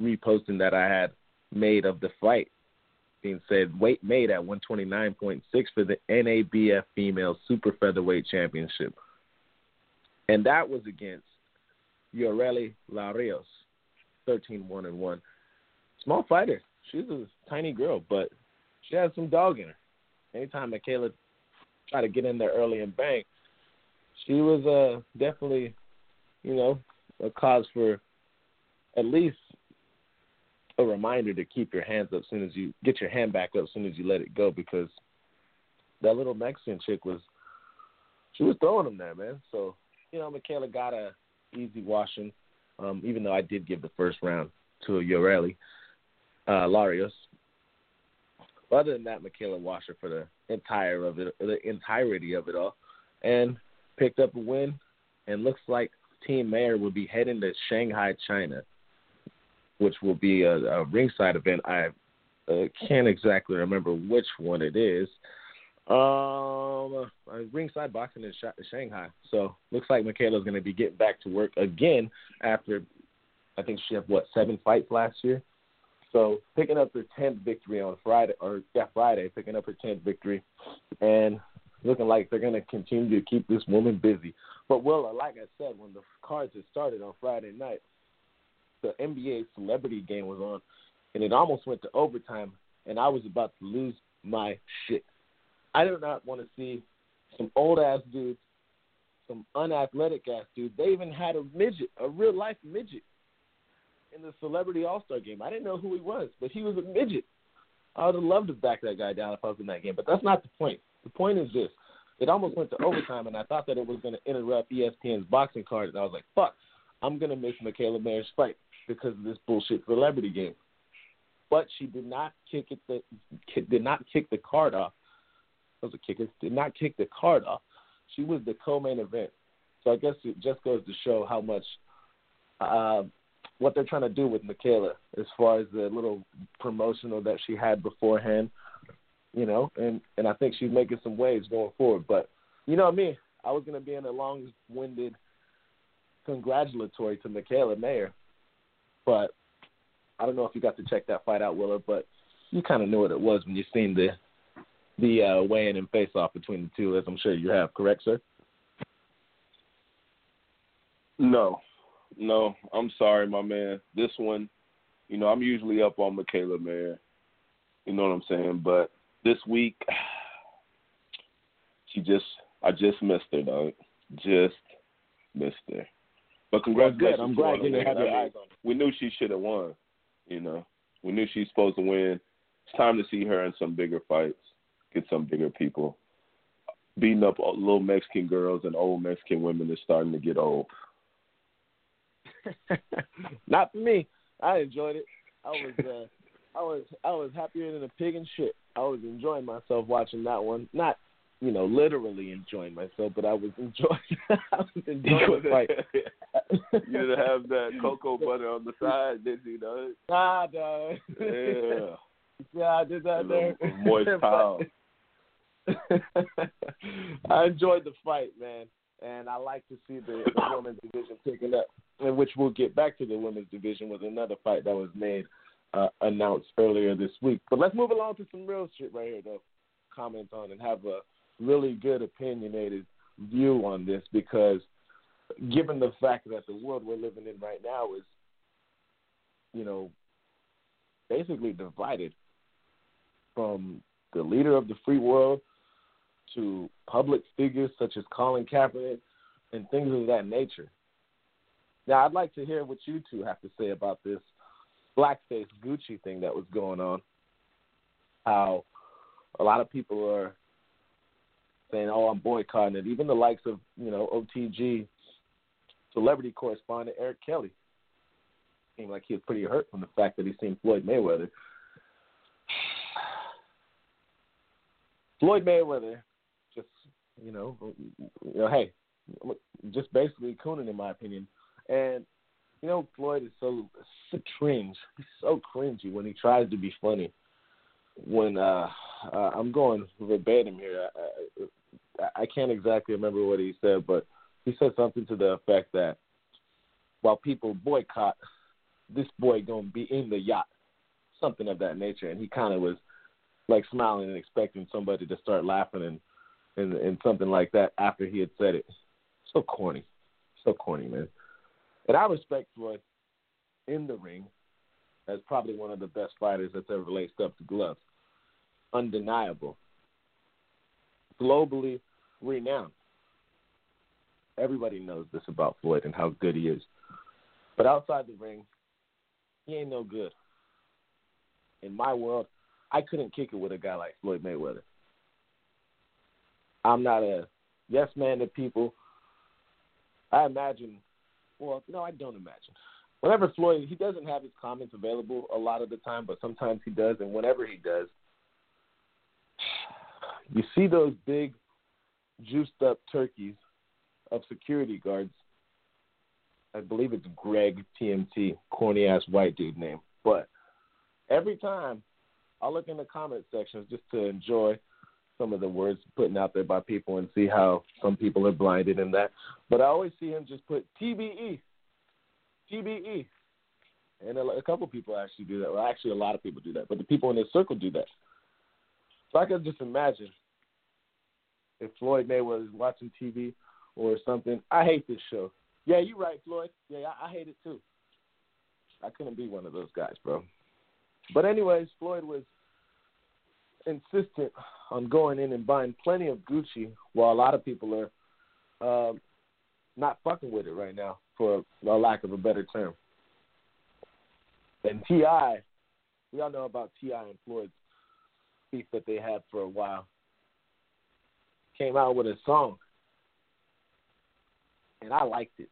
reposting that I had made of the fight. Being said, weight made at one twenty-nine point six for the N A B F Female Super Featherweight Championship. And that was against Yoreli Larios, thirteen one and one. Small fighter. She's a tiny girl, but she has some dog in her. Anytime Michaela tried to get in there early and bang, she was uh, definitely, you know, a cause for at least a reminder to keep your hands up soon as you get your hand back up as soon as you let it go, because that little Mexican chick was, she was throwing them there, man. So, you know, Michaela got a easy washing, um, even though I did give the first round to Yoreli uh, Larios. Other than that, Michaela washed her for the entire of it, the entirety of it all, and picked up a win. And looks like Team Mayer will be heading to Shanghai, China, which will be a, a ringside event. I uh, can't exactly remember which one it is. Um, ringside boxing in Sh- Shanghai. So looks like Michaela is going to be getting back to work again after I think she had what seven fights last year. So picking up her tenth victory on Friday, or yeah, Friday, picking up her tenth victory, and looking like they're going to continue to keep this woman busy. But, Willa, like I said, when the cards had started on Friday night, the N B A celebrity game was on, and it almost went to overtime, and I was about to lose my shit. I did not want to see some old-ass dudes, some unathletic-ass dudes. They even had a midget, a real-life midget, in the celebrity all-star game. I didn't know who he was, but he was a midget. I would have loved to back that guy down if I was in that game, but that's not the point. The point is this. It almost went to overtime, and I thought that it was going to interrupt E S P N's boxing card, and I was like, fuck, I'm going to miss Michaela Mayer's fight because of this bullshit celebrity game. But she did not kick it. The, did not kick the card off. That was a kicker. Did not kick the card off. She was the co-main event. So I guess it just goes to show how much uh, what they're trying to do with Michaela as far as the little promotional that she had beforehand. You know, and, and I think she's making some waves going forward. But, you know what I mean? I was going to be in a long-winded congratulatory to Michaela Mayer. But I don't know if you got to check that fight out, Willa, but you kind of knew what it was when you seen the the uh, weigh-in and face-off between the two, as I'm sure you have. Correct, sir? No. No, I'm sorry, my man. This one, you know, I'm usually up on Michaela Mayer. You know what I'm saying? But this week, she just, I just missed her, dog. Just missed her. But congratulations. Well, I'm glad you didn't have your eyes on her. We knew she should have won, you know. We knew she was supposed to win. It's time to see her in some bigger fights, get some bigger people. Beating up little Mexican girls and old Mexican women is starting to get old. Not for me. I enjoyed it. I was, uh, I was I was happier than a pig in shit. I was enjoying myself watching that one. Not, you know, literally enjoying myself, but I was enjoying I was enjoying the fight. You didn't have that cocoa butter on the side, did you, dog? Nah, dog. Yeah. Yeah, I did that there. Moist towel. I enjoyed the fight, man. And I like to see the, the women's division picking up, in which we'll get back to the women's division with another fight that was made. Uh, announced earlier this week. But let's move along to some real shit right here to comment on and have a really good opinionated view on this, because given the fact that the world we're living in right now is, you know, basically divided from the leader of the free world to public figures such as Colin Kaepernick and things of that nature. Now, I'd like to hear what you two have to say about this blackface Gucci thing that was going on, how a lot of people are saying, oh, I'm boycotting it. Even the likes of, you know, O T G celebrity correspondent Eric Kelly seemed like he was pretty hurt from the fact that he seen Floyd Mayweather. Floyd Mayweather just, you know, you know, hey, just basically cooning, in my opinion. And you know, Floyd is so, so cringe. He's so cringy when he tries to be funny. when uh, uh, I'm going verbatim here. I, I, I can't exactly remember what he said, but he said something to the effect that while people boycott, this boy going to be in the yacht, something of that nature. And he kind of was like smiling and expecting somebody to start laughing and, and, and something like that after he had said it. So corny. So corny, man. And I respect Floyd in the ring as probably one of the best fighters that's ever laced up the gloves. Undeniable. Globally renowned. Everybody knows this about Floyd and how good he is. But outside the ring, he ain't no good. In my world, I couldn't kick it with a guy like Floyd Mayweather. I'm not a yes man to people. I imagine, well, no, I don't imagine. Whenever Floyd, he doesn't have his comments available a lot of the time, but sometimes he does, and whenever he does, you see those big, juiced-up turkeys of security guards. I believe it's Greg T M T, corny-ass white dude name. But every time I look in the comment sections just to enjoy some of the words putting out there by people and see how some people are blinded in that. But I always see him just put T B E, T B E. And a, a couple people actually do that. Well, actually, a lot of people do that. But the people in his circle do that. So I can just imagine if Floyd Mayweather was watching T V or something. I hate this show. Yeah, you're right, Floyd. Yeah, I, I hate it too. I couldn't be one of those guys, bro. But anyways, Floyd was insistent on going in and buying plenty of Gucci while a lot of people are um, not fucking with it right now, for a lack of a better term. And T I, we all know about T I and Floyd's beef that they had for a while, came out with a song. And I liked it.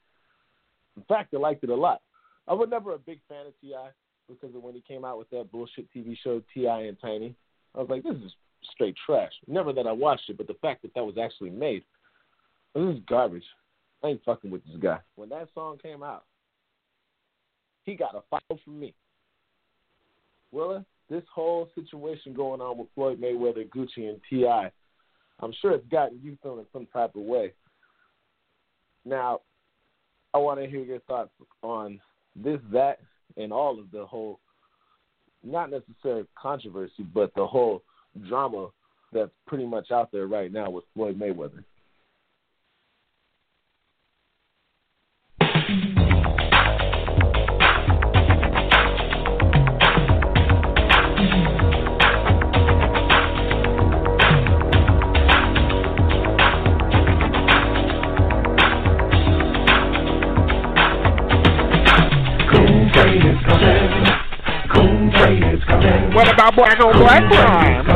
In fact, I liked it a lot. I was never a big fan of T I because of when he came out with that bullshit T V show, T I and Tiny. I was like, this is straight trash. Never that I watched it, but the fact that that was actually made, this is garbage. I ain't fucking with this guy. When that song came out, he got a follow from me. Willa, this whole situation going on with Floyd Mayweather, Gucci, and T I, I'm sure it's gotten you feeling some type of way. Now, I want to hear your thoughts on this, that, and all of the whole, not necessarily controversy, but the whole drama that's pretty much out there right now with Floyd Mayweather. What about black on black crime?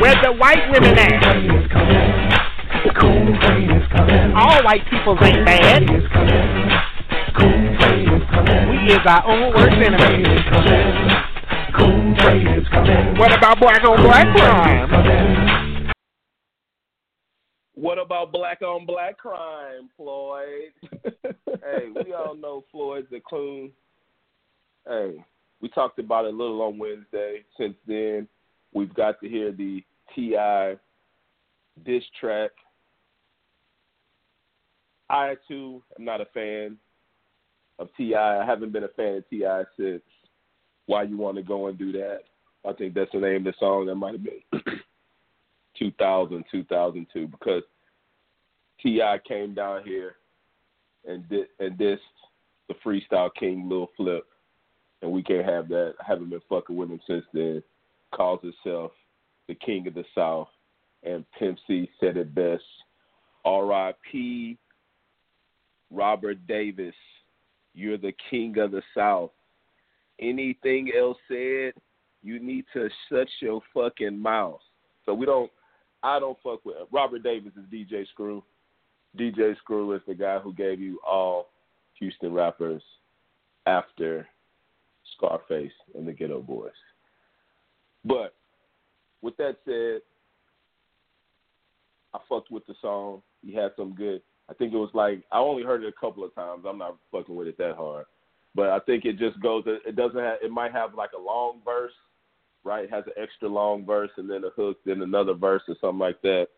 Where's the white women at? All white people ain't bad. We is our own worst enemy. What about black on black crime? What about black on black crime, Floyd? Hey, we all know Floyd's the coon. Hey, we talked about it a little on Wednesday. Since then, we've got to hear the T I diss track. I, too, am not a fan of T I. I haven't been a fan of T I since Why You Want to Go and Do That. I think that's the name of the song. That might have been two thousand, two thousand two, because T I came down here and, di- and dissed the freestyle king, Lil Flip. And we can't have that. I haven't been fucking with him since then. Calls himself the King of the South. And Pimp C said it best. R I P Robert Davis. You're the King of the South. Anything else said, you need to shut your fucking mouth. So we don't, I don't fuck with him. Robert Davis is D J Screw. D J Screw is the guy who gave you all Houston rappers after Scarface and the Ghetto Boys. But with that said, I fucked with the song. He had some good. I think it was like I only heard it a couple of times. I'm not fucking with it that hard. But I think it just goes. It doesn't. Have, it might have like a long verse, right? It has an extra long verse, and then a hook, then another verse, or something like that.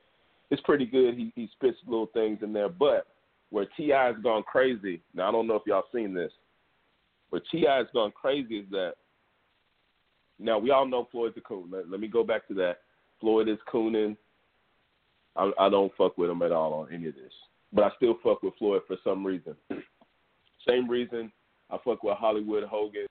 It's pretty good. He he spits little things in there. But where T I's gone crazy now, I don't know if y'all seen this, but T I's gone crazy is that now we all know Floyd's a coon. Let, let me go back to that. Floyd is cooning. I, I don't fuck with him at all on any of this, but I still fuck with Floyd for some reason. Same reason I fuck with Hollywood Hogan